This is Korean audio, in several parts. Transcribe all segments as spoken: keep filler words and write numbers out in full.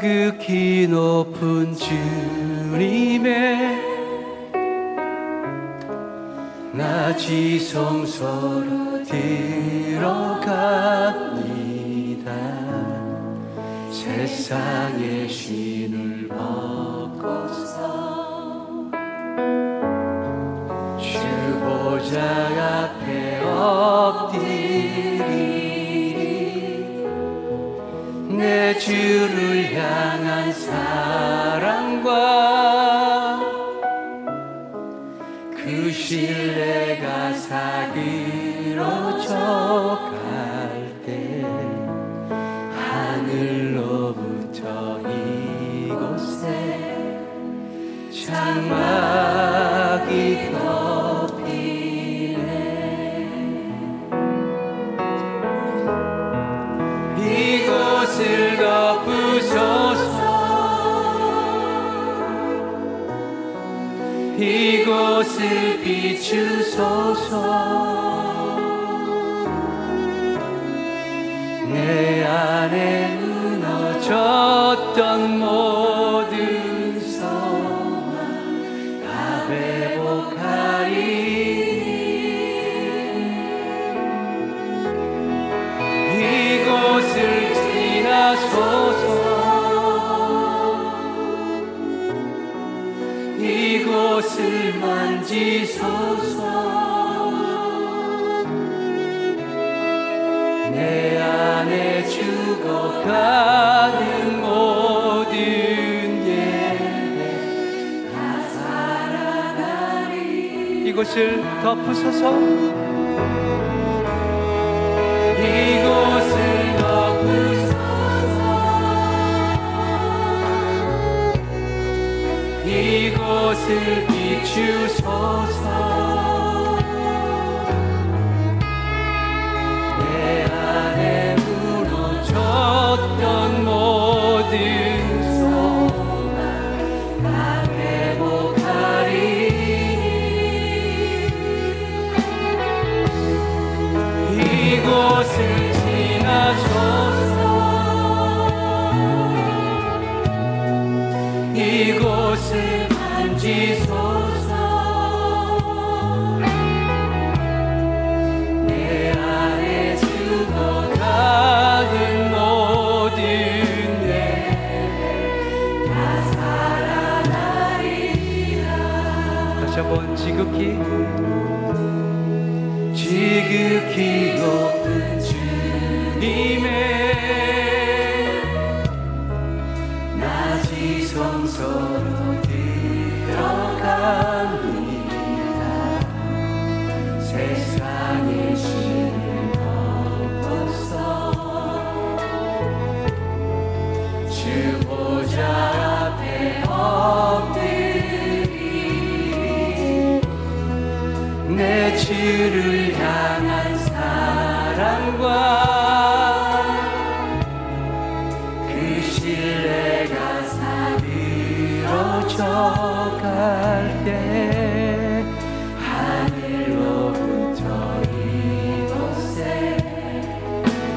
지극히 높은 주님의 나 지성소로 들어갑니다. 세상의 신을 벗고서 주 보좌 앞에 엎드리리. 내 주를 향한 사랑과 그 신뢰가 사그러져 갈 때 하늘로부터 이곳에 장막이 덮이네. 이곳을 덮으소서. 이곳을 비추소서. 내 안에 무너졌던 모든 성막 다 회복하리니. 이곳을 지나소서. 이곳을 만지소서. 내 안에 죽어가는 모든 예배 다 살아가리. 이곳을 덮으소서. 이곳을 덮으소서. 이곳을 비추소서. 내 안에 무너졌던 모든 소망 다 회복하리니. 이곳을 지나소서. 이곳을 만지소서. 지극히 지극히 높은 주님의 나 지성소로 들어갑니다. 세상의 신을 벗어서 주 보좌 앞에 엎드리리. 내 주를 향한 사랑과 그 신뢰가 사그러져 갈 때 하늘로부터 이곳에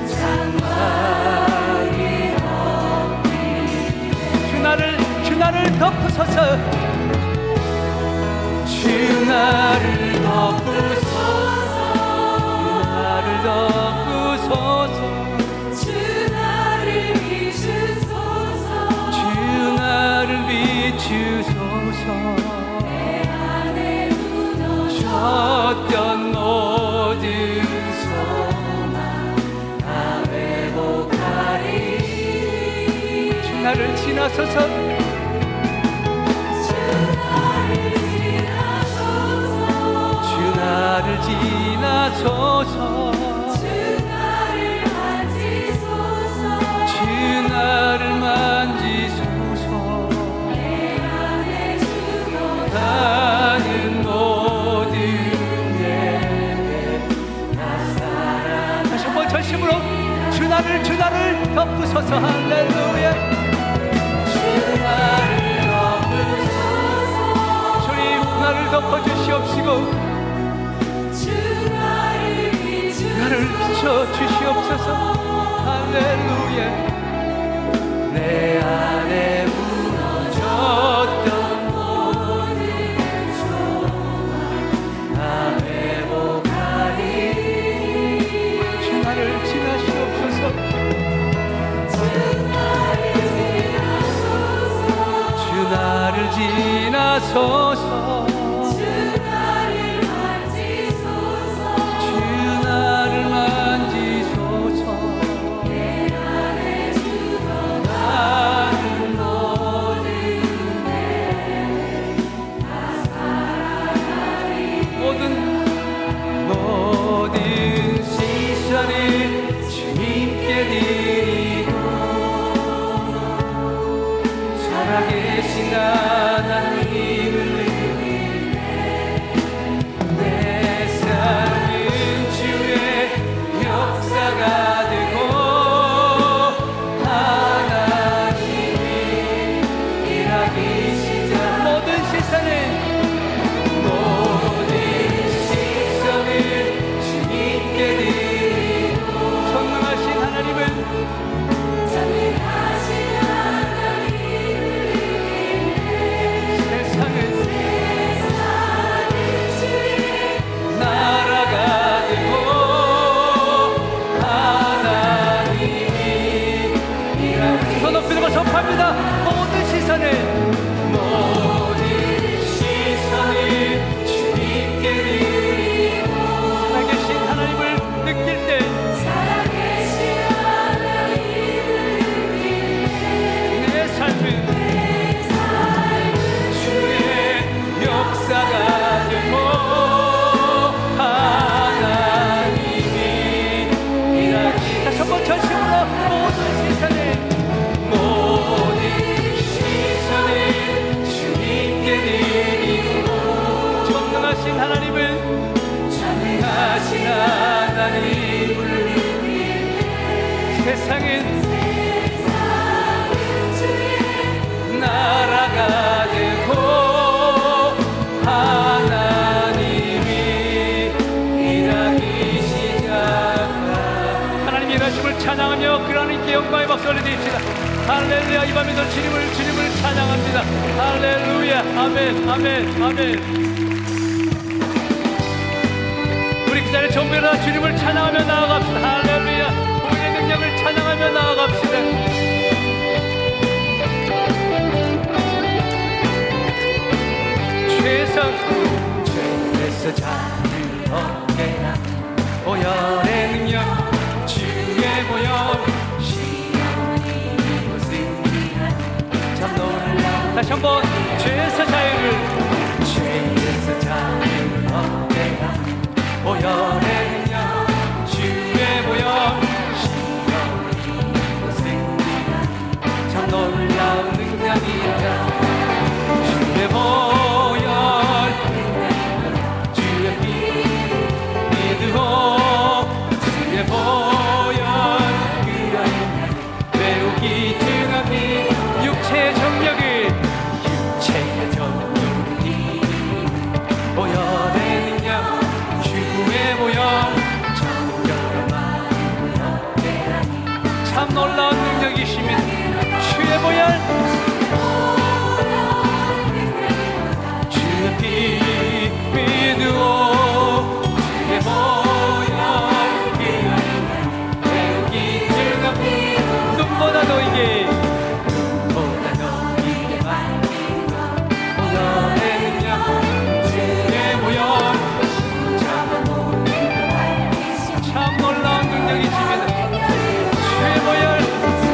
장막이 덮이네. 주 나를 주 나를 덮으소서. 주 나를 덮으소서. 주 나를 덮으소서. 주 나를 비추소서. 주 나를 비추소서. 내 안에 무너졌던 모든 소망 다 회복하리. 주 나를 지나소서. 나를 지나소서. 주 나를 만지소서. 주 나를 만지소서. 내 안에 죽어가는 모든 예배 다 살아나리. 다시 한번 전심으로 주 나를 주 나를 덮으소서. 할렐루야. 주 나를 덮으소서. 주님 나를 덮어주시옵시고 나를 비춰주시옵소서. 할렐루야. 지나소서 주 나를 만지소서 주 나를 만지소서 내 안에 주어가는 모든 내 다 살아가리 모든 모든 시선을 주님께 드리고 살아계신 나 할렐루야. 이 밤에도 주님을 주님을 찬양합니다. 할렐루야. 아멘 아멘 아멘. 우리 그 자리에 전부 다 주님을 찬양하며 나아갑시다. 할렐루야. 우리의 능력을 찬양하며 나아갑시다. 죄성 죄에서 자유를 얻게 한 보혈의 능력 주의 보혈 다시 한번 죄에서 자유를 죄에서 자유를 얻게 한 보혈의 능력 주의 보혈 시험을 이기고 승리한 참 놀라운 능력이라 주의 보혈 주의 빛 믿으오 주의 보혈 귀한 힘 배우기 중합니다. 육체의 정력이 참 놀라운 능력이시며 주의 보혈 주의 빛 비누오 주의 보혈 빛 배우기 즐겁기 눈보다 너에게 눈보다 너에게 밝힌다 보혈의 능력 주의 보혈 참 놀라운 참 놀라운 능력이시며 주의 보혈 주의 보혈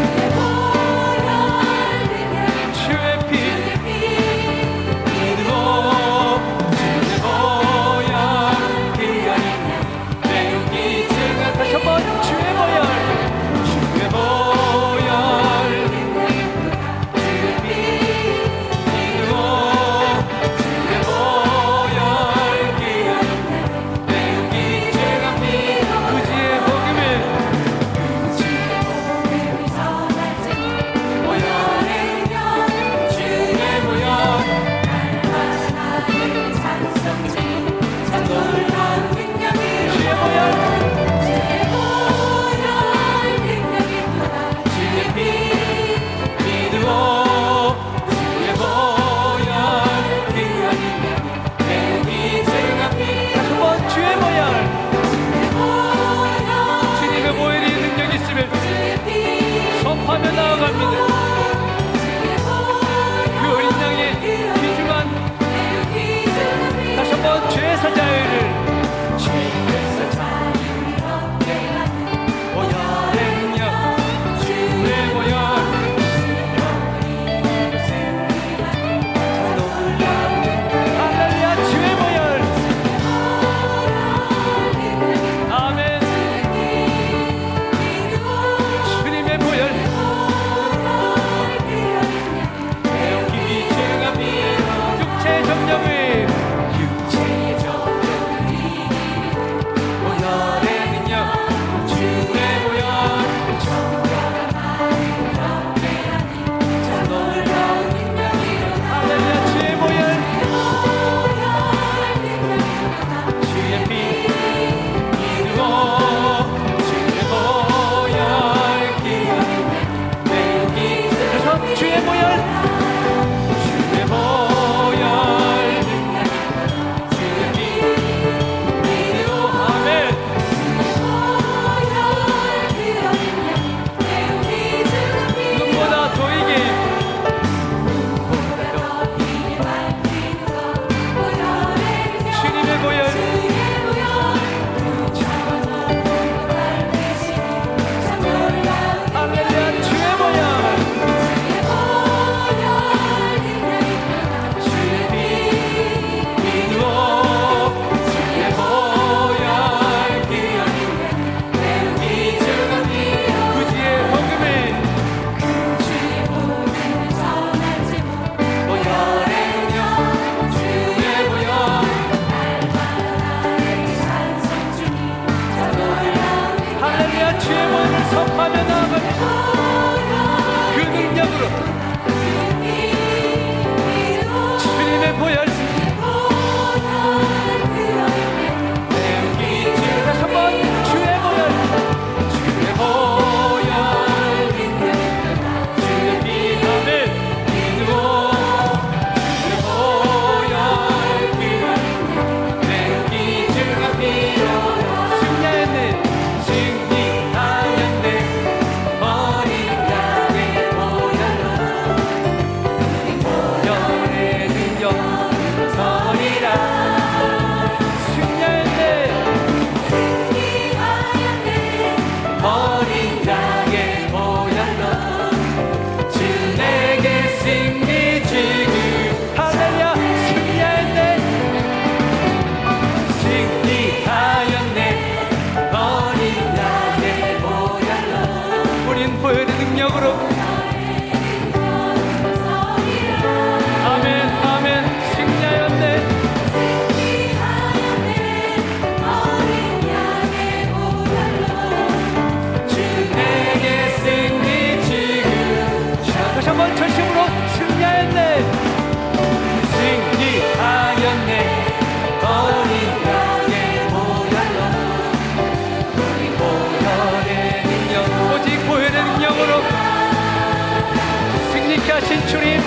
출입.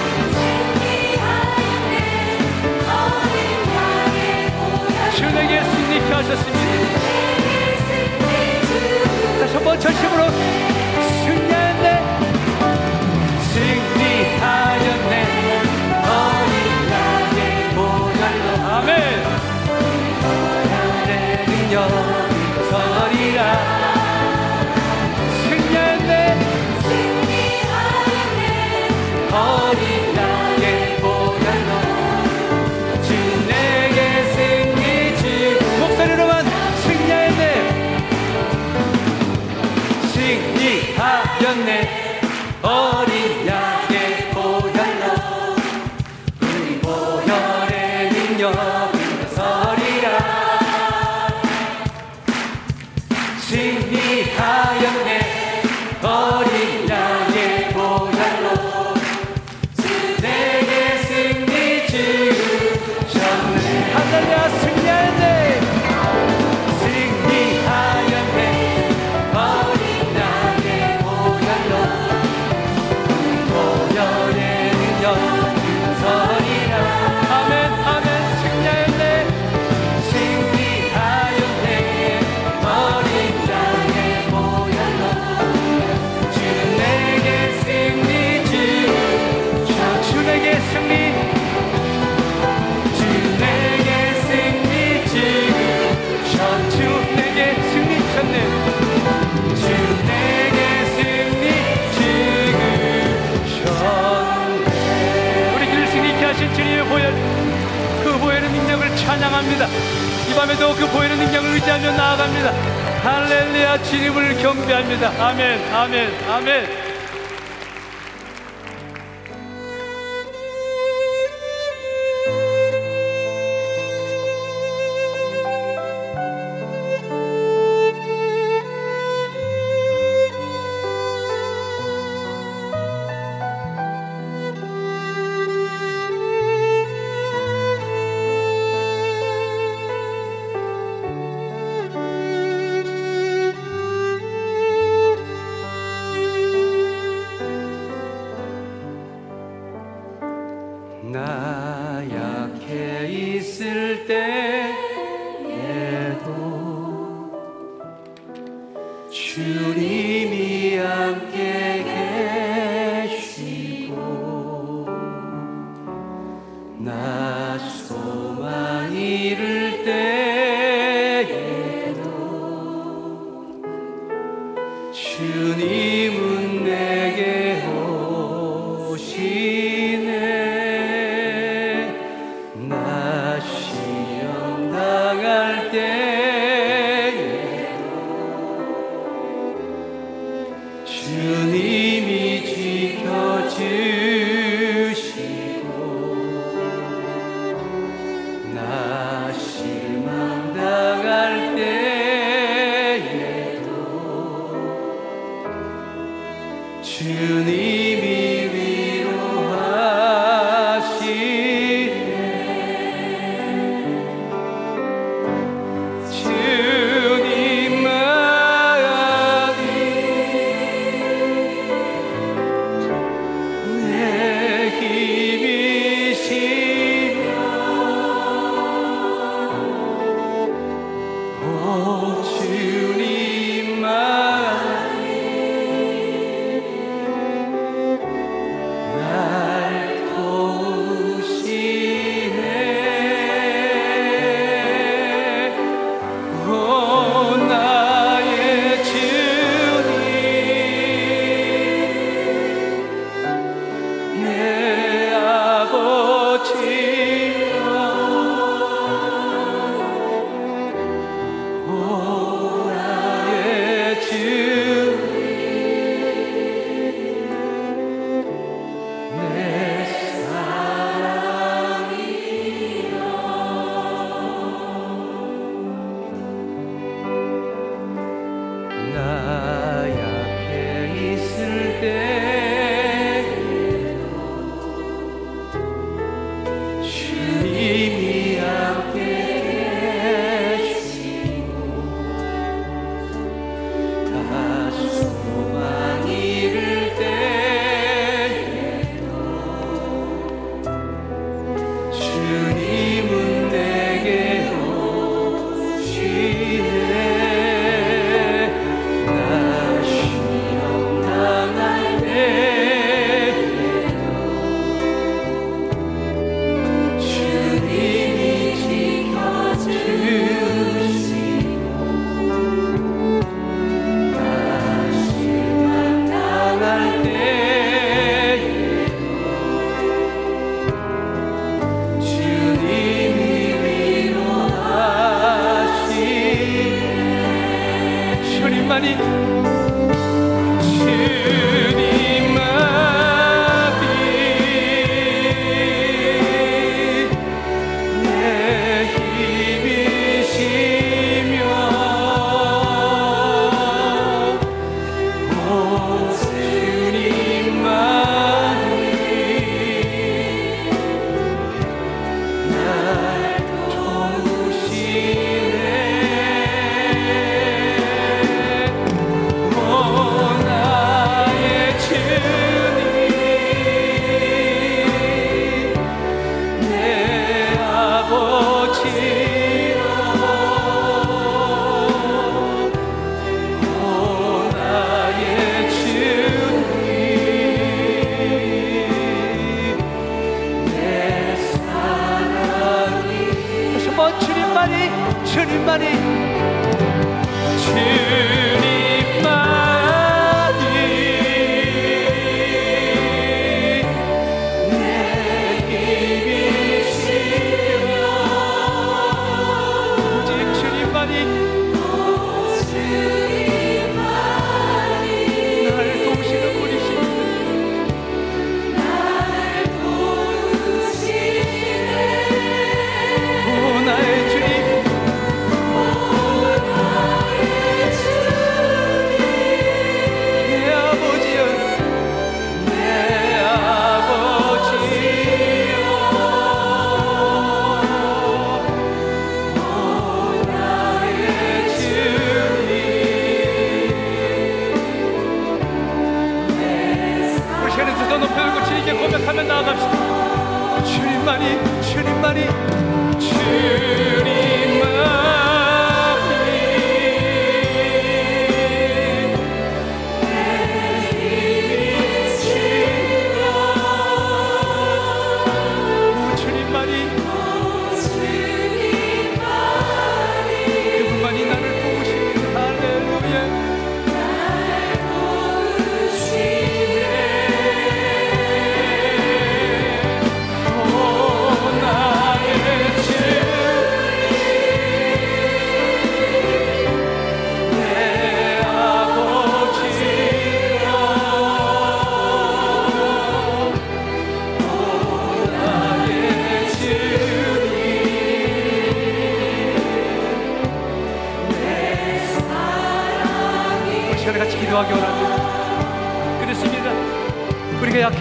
주 내게 승리케 하셨습니다. 다시 한번 전심으로 승리하였네, 승리하였네, 어린 양의 보혈로. 아멘. 보혈의 영이 서리라. 어린 나의 보혈로 주 내게 승리 주고, 목소리로만 승리하였네, 승리하였네, 어린 나의 보혈로 우리 보혈의 능력이 서리라. 승리하였네, 어린 나의 보혈로 찬양합니다. 이 밤에도 그 보이는 능력을 의지하며 나아갑니다. 할렐루야. 주님을 경배합니다. 아멘, 아멘, 아멘. 주님이 함께 계시고 주님만이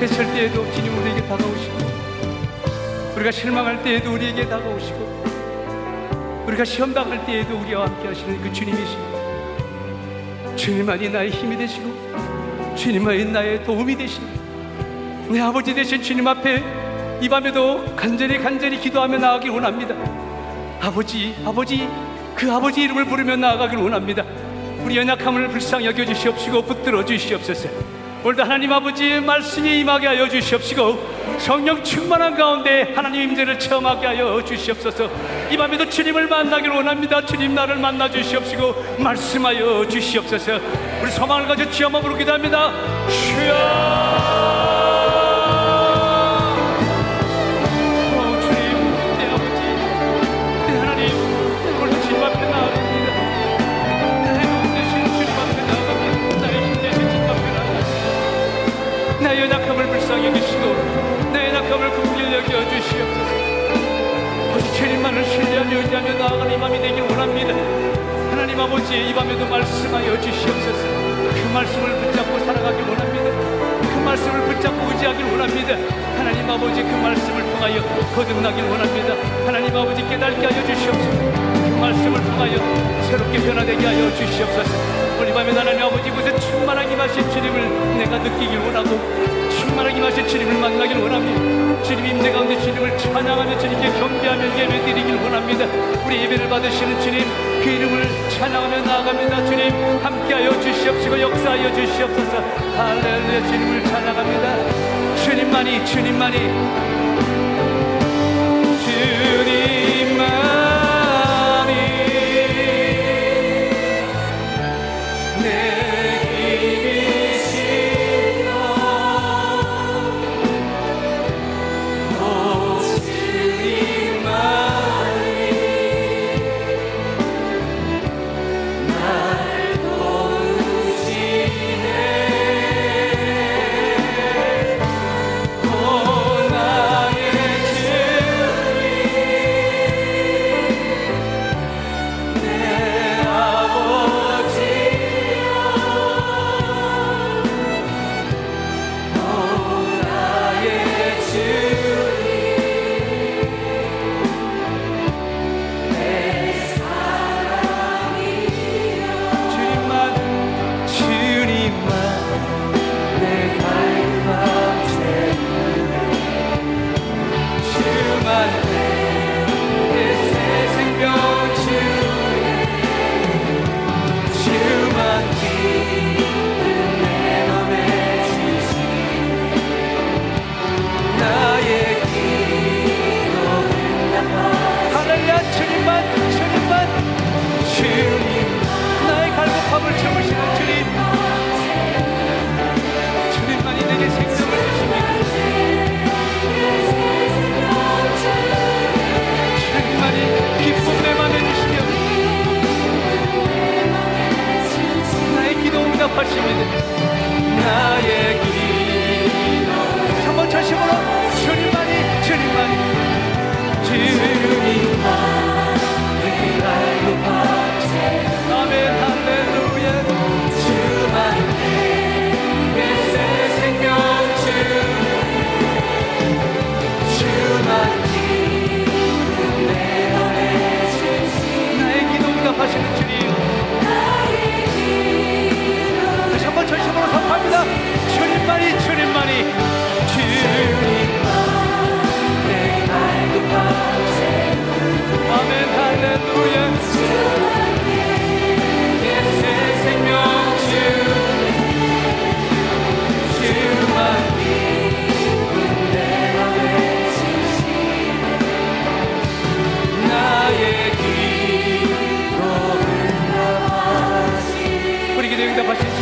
했을 때에도 주님 우리에게 다가오시고, 우리가 실망할 때에도 우리에게 다가오시고, 우리가 시험 당할 때에도 우리와 함께 하시는 그 주님이시고, 주님만이 나의 힘이 되시고, 주님만이 나의 도움이 되시고, 내 아버지 되신 주님 앞에 이 밤에도 간절히 간절히 기도하며 나아가길 원합니다. 아버지, 아버지, 그 아버지 이름을 부르며 나아가길 원합니다. 우리 연약함을 불쌍히 여겨주시옵시고 붙들어 주시옵소서. 오늘도 하나님 아버지의 말씀이 임하게 하여 주시옵시고, 성령 충만한 가운데 하나님 임재를 체험하게 하여 주시옵소서. 이 밤에도 주님을 만나길 원합니다. 주님 나를 만나 주시옵시고 말씀하여 주시옵소서. 우리 소망을 가지고 주여 몸으로 기도합니다. 주여 나의 연약함을 불쌍히 여기시고 나의 연약함을 긍휼히 여겨주시옵소서. 오직 주님만을 신뢰하며 의지하며 나아가는 이 밤이 되길 원합니다. 하나님 아버지 이 밤에도 말씀하여 주시옵소서. 그 말씀을 붙잡고 살아가길 원합니다. 그 말씀을 붙잡고 의지하길 원합니다. 하나님 아버지 그 말씀을 통하여 거듭나길 원합니다. 하나님 아버지 깨닫게 하여 주시옵소서. 그 말씀을 통하여 새롭게 변화되게 하여 주시옵소서. 오늘 밤에 하나님 아버지 곳에 충만하게 마신 주님을 내가 느끼길 원하고, 충만하게 마신 주님을 만나길 원합니다. 주님 임재 가운데 주님을 찬양하며 주님께 경배하며 예배 드리길 원합니다. 우리 예배를 받으시는 주님 그 이름을 찬양하며 나아갑니다. 주님 함께하여 주시옵시고 역사하여 주시옵소서. 할렐루야. 주님을 찬양합니다. 주님만이 주님만이 주님만이 주님만이 날 도우시네.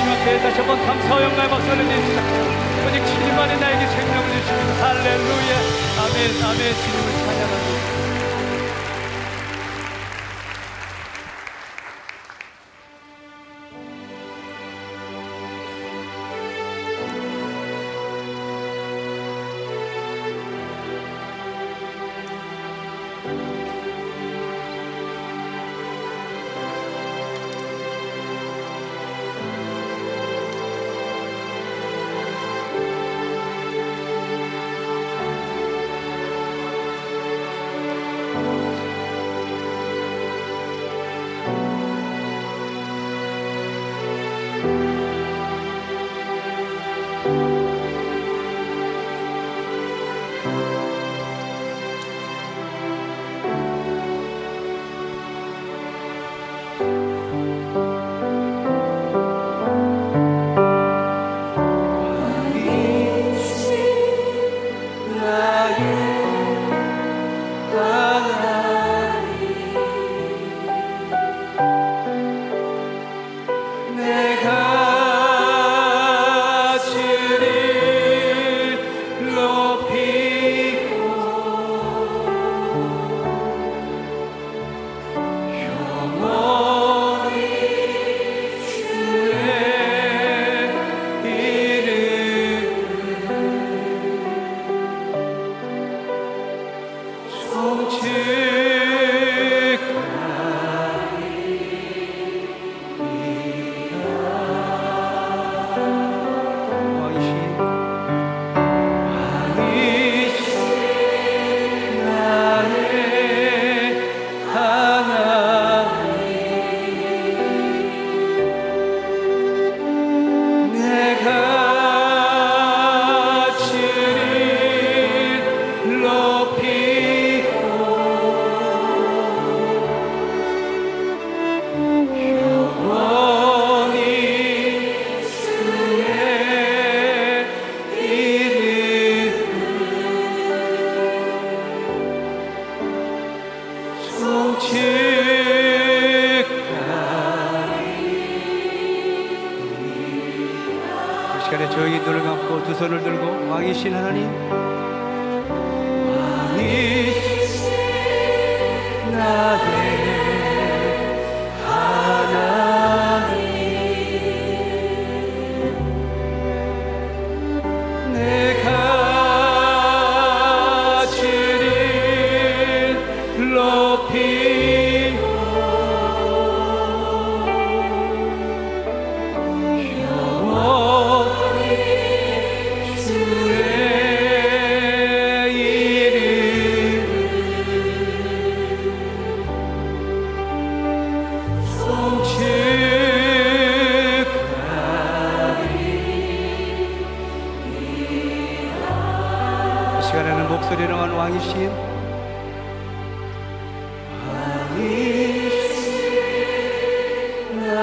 주님께 다시 한번 감사와 영광의 박수를 드립니다. 오직 주님만이 나에게 생명을 주시는 할렐루야. 아멘 아멘. 주님을 찬양합니다. 왕이신 하나님, 왕이신 나의 하나님, 내가 주를 높이고 영원히 주 소리로만 왕이신 왕이신 나의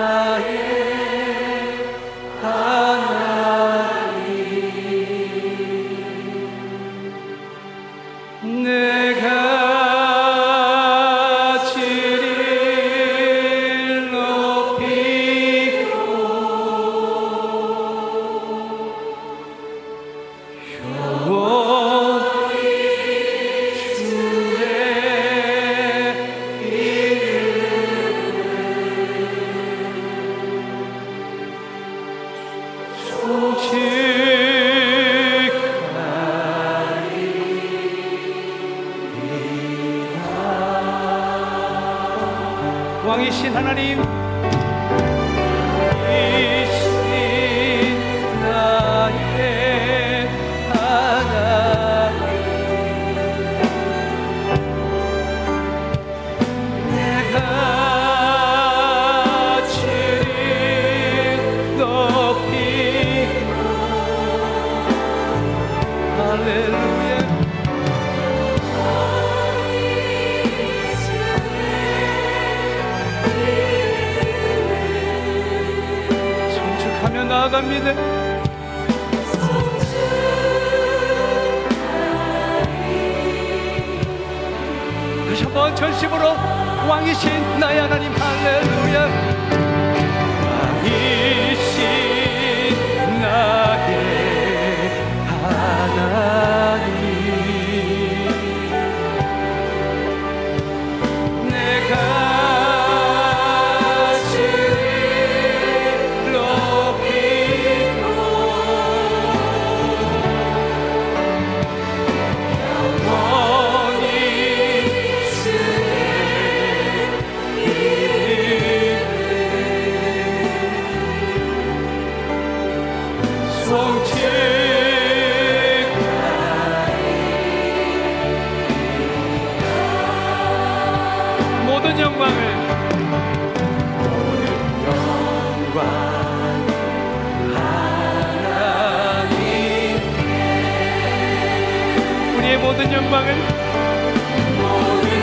하나님, 내가 주를 높이고 영원히 왕이신 하나님, 왕이신 나의 하나님, 내가 주를 높이고 할렐루야. 나아갑니다. 다시 한번 전심으로 왕이신 나의 하나님 할렐루야. 왕이신 영광은 모든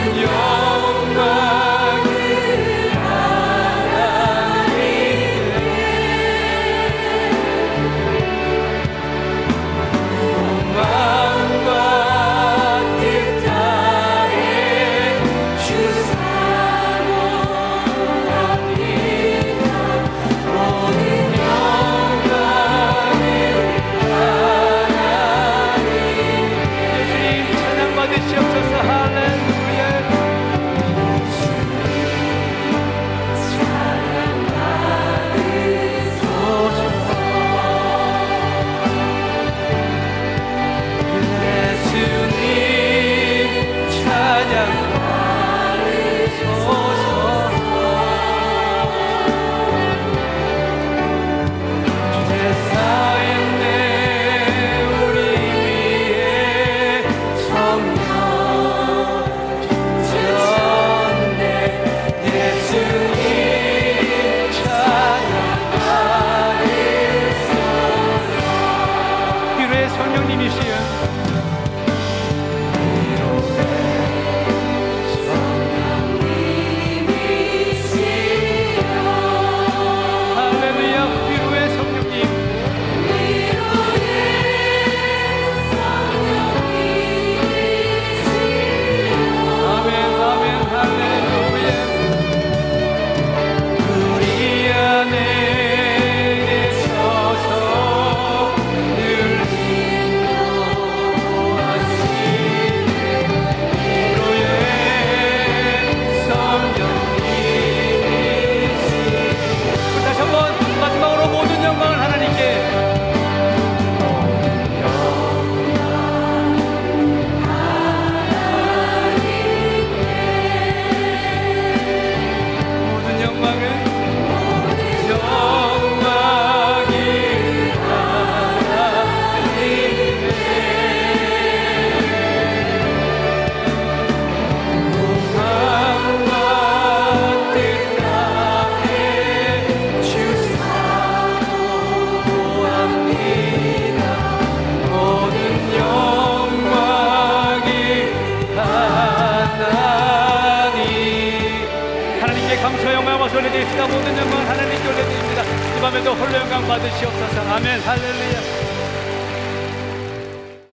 영광 하나님께 올려드립니다. 이 밤에도 홀로 영광 받으시옵소서. 아멘. 할렐루야.